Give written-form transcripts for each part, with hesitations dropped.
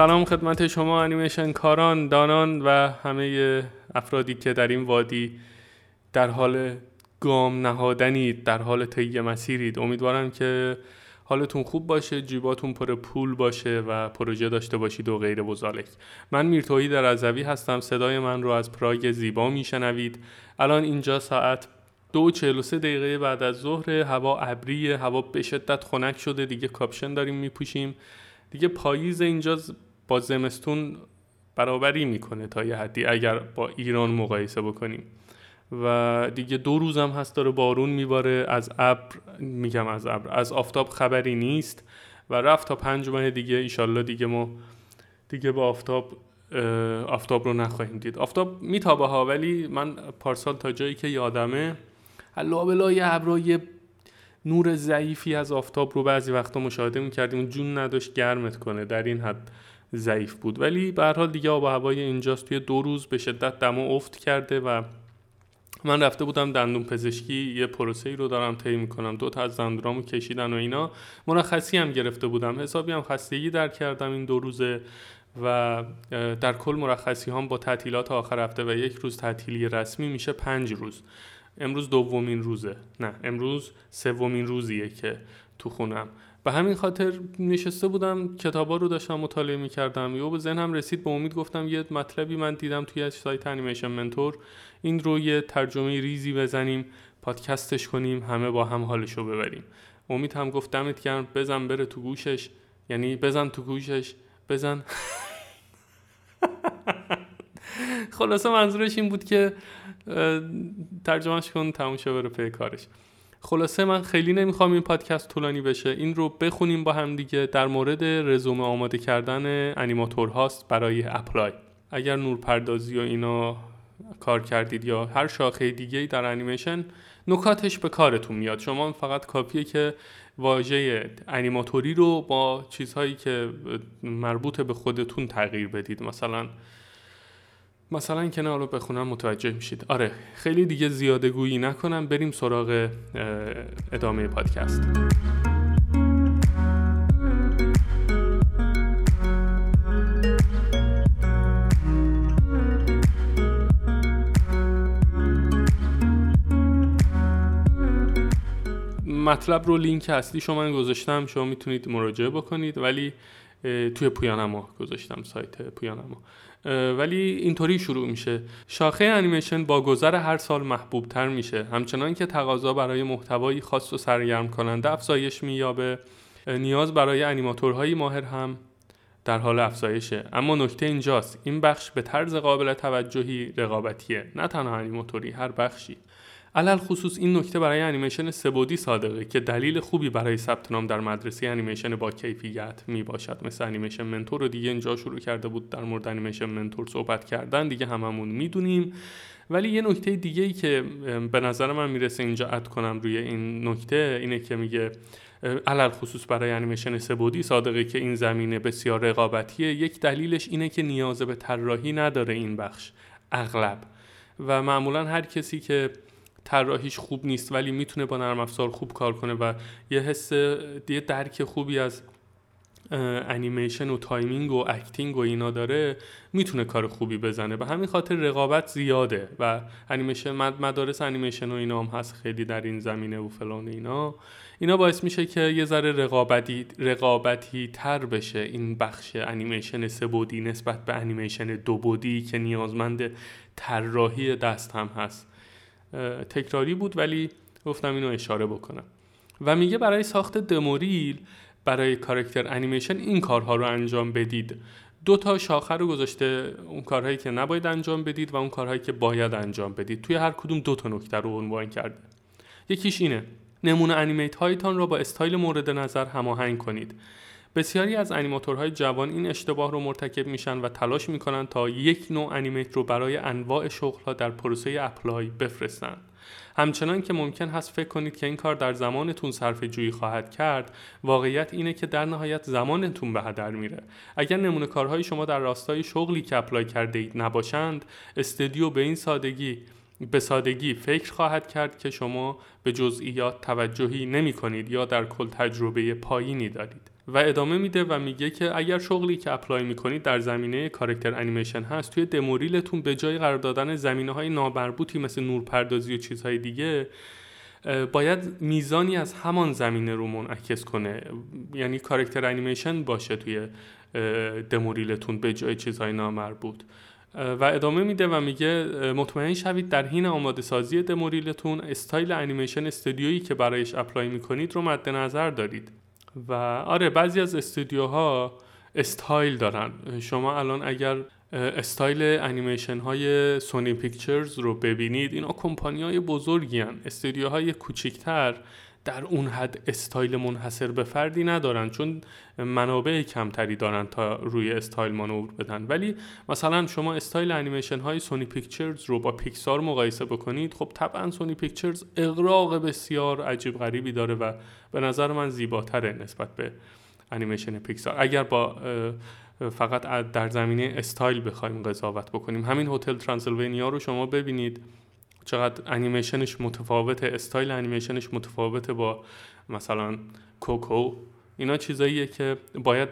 سلام خدمت شما انیمیشن کاران، دانان و همه افرادی که در این وادی در حال گام نهادنید، در حال طی مسیرید. امیدوارم که حالتون خوب باشه، جیباتون پر پول باشه و پروژه داشته باشید و غیر وذالک. من میرتوحید رضوی هستم. صدای من رو از پراگ زیبا میشنوید. الان اینجا ساعت 2:43 بعد از ظهر. هوا ابریه، هوا به شدت خنک شده. دیگه کاپشن داریم میپوشیم. دیگه پاییز اینجا با زمستون برابری میکنه تا یه حدی اگر با ایران مقایسه بکنیم. و دیگه 2 روز هم هست داره بارون میباره. از ابر از آفتاب خبری نیست و رفت تا 5 ماه دیگه ایشالله دیگه ما دیگه با آفتاب رو نخواهیم دید. آفتاب میتابه ها، ولی من پارسال تا جایی که یادمه لابلای ابرای نور ضعیفی از آفتاب رو بعضی وقتا مشاهده میکردیم. جون نداشت گرمت کنه، در این حد ضعیف بود. ولی به هر حال دیگه آب و هوای اینجاست. توی 2 روز به شدت دما افت کرده و من رفته بودم دندون پزشکی، یه پروسه‌ای رو دارم طی می‌کنم. 2 تا از دندونامو کشیدن و اینا. مرخصی هم گرفته بودم، حسابی هم خستگی در کردم این 2 روزه و در کل مرخصی هم با تعطیلات آخر هفته و 1 روز تعطیلی رسمی میشه 5 روز. امروز سومین روزیه که تو خونم. به همین خاطر نشسته بودم، کتابا رو داشتم مطالعه می‌کردم. یهو به ذهنم رسید، به امید گفتم یه مطلبی من دیدم توی سایت انیمیشن منتور، این رو یه ترجمه ریزی بزنیم، پادکستش کنیم، همه با هم حالشو ببریم. امید هم گفت دمت گرم، بزن بره تو گوشش، یعنی بزن تو گوشش، بزن. خلاصه منظورش این بود که ترجمهش کن، تموم شه، بره پی کارش. خلاصه من خیلی نمیخوام این پادکست طولانی بشه. این رو بخونیم با هم دیگه. در مورد رزومه آماده کردن انیماتورهاست برای اپلای. اگر نورپردازی و اینا کار کردید یا هر شاخه دیگه‌ای در انیمیشن، نکاتش به کارتون میاد. شما فقط کافیه که واژه انیماتوری رو با چیزهایی که مربوط به خودتون تغییر بدید. مثلا که نه، الان بخونم متوجه میشید. آره، خیلی دیگه زیاده گویی نکنم، بریم سراغ ادامه پادکست. مطلب رو لینک اصلی شما من گذاشتم، شما میتونید مراجعه بکنید. ولی توی پویانما گذاشتم، سایت پویانما. ولی اینطوری شروع میشه: شاخه انیمیشن با گذر هر سال محبوب تر میشه، همچنان که تقاضا برای محتوایی خاص و سرگرم کننده افزایش مییابه. نیاز برای انیماتورهای ماهر هم در حال افزایشه. اما نکته اینجاست، این بخش به طرز قابل توجهی رقابتیه، نه تنها انیماتوری، هر بخشی. علل خصوص این نکته برای انیمیشن سه‌بعدی صادقه که دلیل خوبی برای ثبت نام در مدرسه انیمیشن با کیفیت می باشد. مثل انیمیشن منتور رو دیگه اینجا شروع کرده بود در مورد انیمیشن منتور صحبت کردن، دیگه هممون میدونیم. ولی یه نکته دیگه ای که به نظر من میرسه اینجا اد کنم روی این نکته اینه که میگه علل خصوص برای انیمیشن سه‌بعدی صادقه که این زمینه بسیار رقابتیه. یک دلیلش اینه که نیاز به طراحی نداره این بخش اغلب، و معمولا هر کسی که طراحیش خوب نیست ولی میتونه با نرم افزار خوب کار کنه و یه درک خوبی از انیمیشن و تایمینگ و اکتینگ و اینا داره، میتونه کار خوبی بزنه. به همین خاطر رقابت زیاده و انیمیشن مدارس انیمیشن و اینا هم هست خیلی در این زمینه و فلان. اینا باعث میشه که یه ذره رقابتی تر بشه این بخش انیمیشن 3 بعدی نسبت به انیمیشن 2 بعدی که نیازمند طراحی دست هم هست. تکراری بود ولی گفتم اینو اشاره بکنم. و میگه برای ساخت دموریل برای کاراکتر انیمیشن این کارها رو انجام بدید. 2 تا شاخه رو گذاشته: اون کارهایی که نباید انجام بدید و اون کارهایی که باید انجام بدید. توی هر کدوم 2 تا نکته رو عنوان کرده. یکیش اینه: نمونه انیمیت هایتان را با استایل مورد نظر هماهنگ کنید. بسیاری از انیماتورهای جوان این اشتباه رو مرتکب میشن و تلاش میکنن تا یک نوع انیمیت رو برای انواع شغل‌ها در پروسه اپلای بفرستن. همچنان که ممکن هست فکر کنید که این کار در زمانتون صرف جویی خواهد کرد، واقعیت اینه که در نهایت زمانتون به هدر میره. اگر نمونه کارهای شما در راستای شغلی که اپلای کرده اید نباشند، استودیو به سادگی فکر خواهد کرد که شما به جزئیات توجهی نمی‌کنید یا در کل تجربه پایینی دارید. و ادامه میده و میگه که اگر شغلی که اپلای میکنید در زمینه کاراکتر انیمیشن هست، توی دموریلتون به جای قرار دادن زمینه‌های نابربوطی مثل نورپردازی و چیزهای دیگه، باید میزانی از همان زمینه رو منعکس کنه، یعنی کاراکتر انیمیشن باشه توی دموریلتون به جای چیزهای نامربوط. و ادامه میده و میگه مطمئن شوید در حین آماده سازی دموریلتون استایل انیمیشن استودیویی که برایش اپلای میکنید رو مد نظر دارید. و آره، بعضی از استودیوها استایل دارن. شما الان اگر استایل انیمیشن های سونی پیکچرز رو ببینید، اینا کمپانی های بزرگی هن. استودیوهای کوچیکتر در اون حد استایل منحصر به فردی ندارن، چون منابع کمتری دارن تا روی استایل مانور بدن. ولی مثلا شما استایل انیمیشن های سونی پیکچرز رو با پیکسار مقایسه بکنید، خب طبعا سونی پیکچرز اغراق بسیار عجیب غریبی داره و به نظر من زیباتره نسبت به انیمیشن پیکسار. اگر با فقط در زمینه استایل بخوایم قضاوت بکنیم، همین هتل ترانسیلوانیا رو شما ببینید، چقدر انیمیشنش متفاوته، استایل انیمیشنش متفاوته با مثلا کوکو. اینا چیزاییه که باید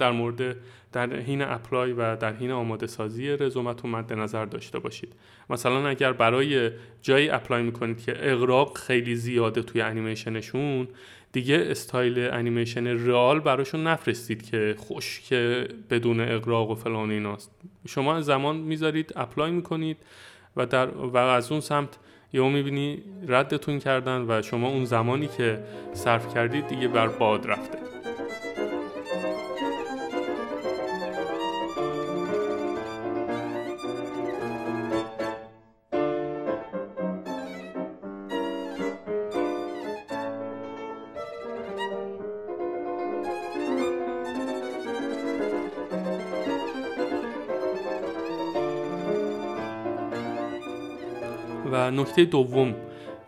در حین اپلای و در حین آماده سازی رزومتون مد نظر داشته باشید. مثلا اگر برای جایی اپلای میکنید که اغراق خیلی زیاده توی انیمیشنشون، دیگه استایل انیمیشن رئال براشون نفرستید که خشک بدون اغراق و فلان ایناست. شما زمان میذارید، اپلای میکنید و از اون سمت یهو میبینی ردتون کردن و شما اون زمانی که صرف کردید دیگه بر باد رفته. و نکته دوم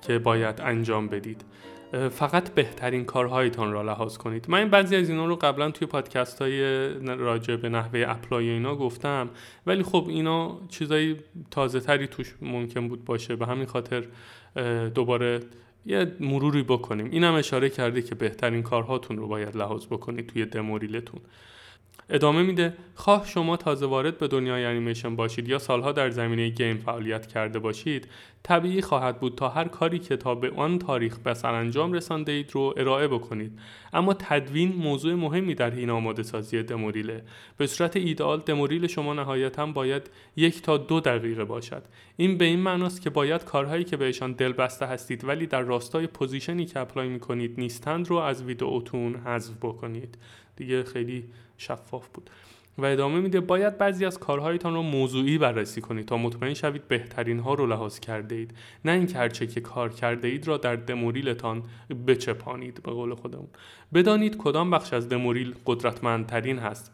که باید انجام بدید، فقط بهترین کارهایتان را لحاظ کنید. من بعضی از اینا رو قبلا توی پادکست های راجع به نحوه اپلای اینا گفتم، ولی خب اینا چیزای تازه تری توش ممکن بود باشه، به همین خاطر دوباره یه مروری بکنیم. اینم اشاره کرده که بهترین کارهاتون رو باید لحاظ بکنید توی دموریلتون. ادامه میده، خواه شما تازه وارد به دنیای انیمیشن باشید یا سالها در زمینه گیم فعالیت کرده باشید، طبیعی خواهد بود تا هر کاری که تا به آن تاریخ به سرانجام رسانده اید رو ارائه بکنید. اما تدوین موضوع مهمی در حین آماده سازی دموریله. به صورت ایدئال دموریل شما نهایتاً باید 1 تا 2 دقیقه باشد. این به این معناست که باید کارهایی که بهشان دلبسته هستید ولی در راستای پوزیشنی که اپلای می‌کنید نیستند رو از ویدئوتون حذف بکنید. دیگه خیلی شفاف بود. و ادامه میده، باید بعضی از کارهایتان رو موضوعی بررسی کنید تا مطمئن شوید بهترین ها رو لحاظ کرده اید، نه این هرچه که کار کرده اید را در دموریلتان بچپانید. به قول خودمون بدانید کدام بخش از دموریل قدرتمندترین هست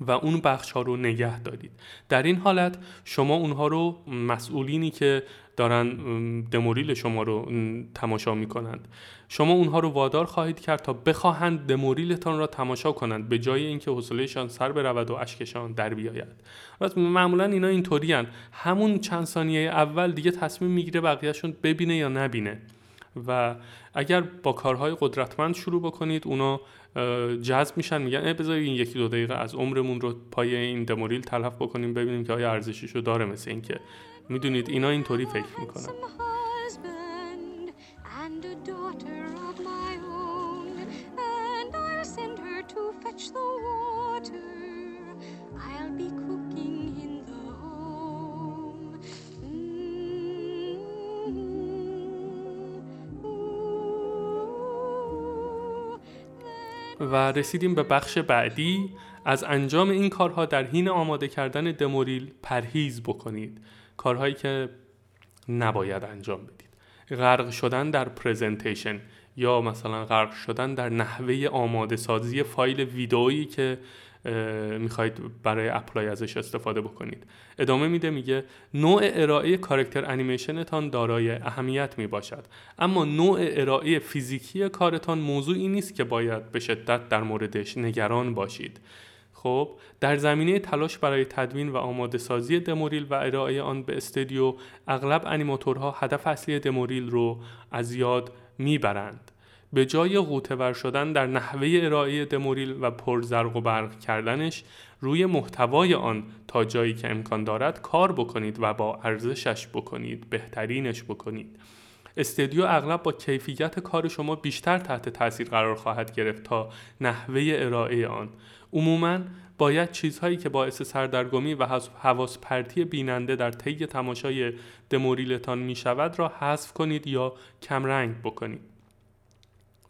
و اون بخش ها رو نگه دارید. در این حالت شما اونها رو، مسئولینی که دارن دموریل شما رو تماشا می کنند، شما اونها رو وادار خواهید کرد تا بخواهند دموریلتان را تماشا کنند به جای اینکه حوصله‌شان سر برود و اشکشان در بیاید. راست، معمولا اینا اینطوری هن، همون چند ثانیه اول دیگه تصمیم میگیره بقیه‌شون ببینه یا نبینه. و اگر با کارهای قدرتمند شروع بکنید، اونا جذب میشن، میگن بذارید این 1-2 دقیقه از عمرمون رو پای این دموریل تلف بکنیم، ببینیم که آیا ارزشش رو داره. مثل این که میدونید اینا اینطوری فکر میکنن. و رسیدیم به بخش بعدی، از انجام این کارها در حین آماده کردن دموریل پرهیز بکنید. کارهایی که نباید انجام بدید، غرق شدن در پرزنتیشن یا مثلا غرق شدن در نحوه آماده سازی فایل ویدئویی که میخواید برای اپلای ازش استفاده بکنید. ادامه میده، میگه نوع ارائه کاراکتر انیمیشنتان دارای اهمیت میباشد، اما نوع ارائه فیزیکی کارتان موضوعی نیست که باید به شدت در موردش نگران باشید. خب در زمینه تلاش برای تدوین و آماده سازی دموریل و ارائه آن به استودیو، اغلب انیماتورها هدف اصلی دموریل رو از یاد میبرند. به جای غوطه‌ور شدن در نحوه ارائه دموریل و پرزرق و برق کردنش، روی محتوای آن تا جایی که امکان دارد کار بکنید و با ارزشش بکنید، بهترینش بکنید. استدیو اغلب با کیفیت کار شما بیشتر تحت تاثیر قرار خواهد گرفت تا نحوه ارائه آن. عموماً باید چیزهایی که باعث سردرگمی و حواس پرتی بیننده در طی تماشای دموریلتان می شود را حذف کنید یا کم رنگ بکنید.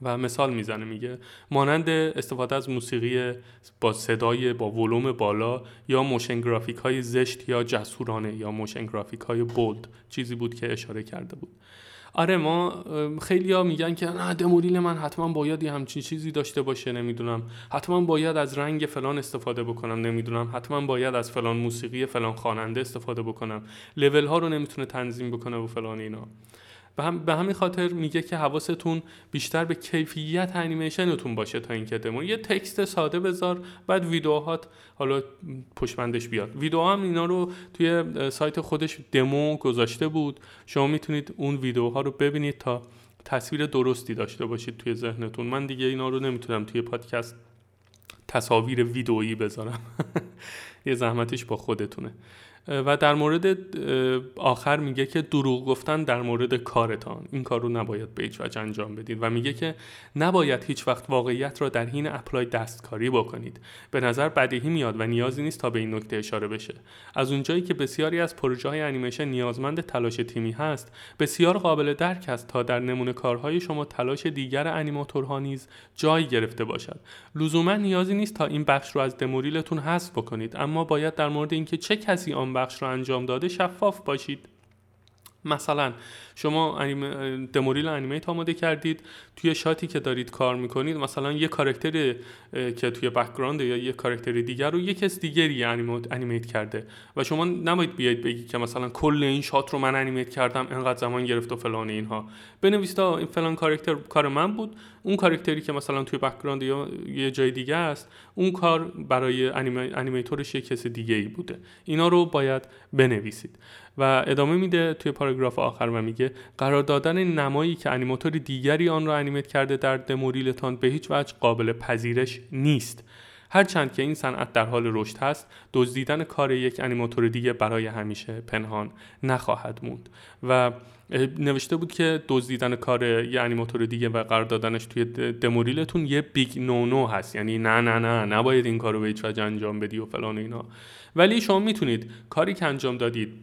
و مثال میزنه، میگه مانند استفاده از موسیقی با صدای با ولوم بالا یا موشن گرافیک های زشت یا جسورانه یا موشن گرافیک های بولد چیزی بود که اشاره کرده بود. آره، ما خیلی‌ها میگن که نه دموریل من حتما باید یه همچین چیزی داشته باشه، نمیدونم حتما باید از رنگ فلان استفاده بکنم، نمیدونم حتما باید از فلان موسیقی فلان خواننده استفاده بکنم، لول ها رو نمیتونه تنظیم بکنه و فلان اینا. به همین خاطر میگه که حواستون بیشتر به کیفیت انیمیشنتون باشه تا اینکه دموریل یه تکست ساده بذار بعد ویدیوهات حالا پشمندش بیاد. ویدیوها هم اینا رو توی سایت خودش دمو گذاشته بود، شما میتونید اون ویدیوها رو ببینید تا تصویر درستی داشته باشید توی ذهنتون. من دیگه اینا رو نمیتونم توی پادکست تصاویر ویدئویی بذارم یه زحمتش با خودتونه. و در مورد آخر میگه که دروغ گفتن در مورد کارتان، این کار رو نباید به هیچ وجه انجام بدید و میگه که نباید هیچ وقت واقعیت را در حین اپلای دستکاری بکنید. به نظر بدیهی میاد و نیازی نیست تا به این نکته اشاره بشه. از اونجایی که بسیاری از پروژه‌های انیمیشن نیازمند تلاش تیمی هست، بسیار قابل درک است تا در نمونه کارهای شما تلاش دیگر انیماتورها نیز جای گرفته باشد. لزوما نیازی نیست تا این بخش رو از دموریلتون حذف بکنید، اما باید در مورد اینکه چه کسی آن بخش رو انجام داده شفاف باشید. مثلا شما دموریل انیمیت آماده کردید، توی شاتی که دارید کار میکنید مثلا یه کاراکتر که توی بک‌گراند یا یه کاراکتر دیگر رو یک کس دیگری انیمیت کرده و شما نباید بیاید بگید که مثلا کل این شات رو من انیمیت کردم، انقدر زمان گرفت و فلان اینها. بنویسید این فلان کاراکتر کار من بود، اون کاراکتری که مثلا توی بک‌گراند یا یه جای دیگه است اون کار برای انیمیتورش یه کس دیگه‌ای بوده. اینا رو باید بنویسید. و ادامه میده توی پاراگراف آخر و میگه قرار دادن نمایی که انیماتور دیگری آن را انیمیت کرده در دموریلتان به هیچ وجه قابل پذیرش نیست. هرچند که این صنعت در حال رشد هست، دزدیدن کار یک انیماتور دیگه برای همیشه پنهان نخواهد موند. و نوشته بود که دزدیدن کار یه انیماتور دیگه و قرار دادنش توی دموریلتون یه بیگ نو نو هست، یعنی نه نه نه نباید این کارو به هیچ وجه انجام بدی و فلان اینا. ولی شما میتونید کاری که انجام دادید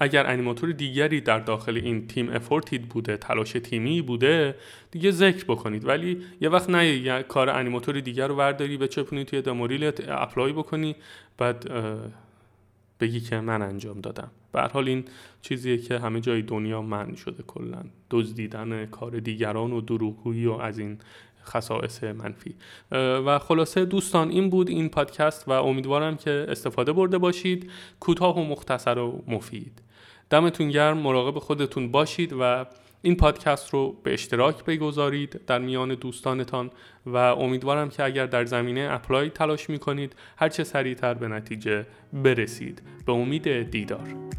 اگر انیماتور دیگری در داخل این تیم افورتی بوده، تلاش تیمی بوده، دیگه ذکر بکنید. ولی یه وقت نه کار انیماتور دیگر رو برداری بچپونی توی دموریلت اپلای بکنی بعد بگی که من انجام دادم. به هر حال این چیزیه که همه جای دنیا منع شده، کلا دزدیدن کار دیگران و دروغگویی و از این خصائص منفی. و خلاصه دوستان این بود این پادکست و امیدوارم که استفاده برده باشید. کوتاه و مختصر و مفید. دمتون گرم، مراقب خودتون باشید و این پادکست رو به اشتراک بگذارید در میان دوستانتان و امیدوارم که اگر در زمینه اپلای تلاش میکنید هرچه سریعتر به نتیجه برسید. به امید دیدار.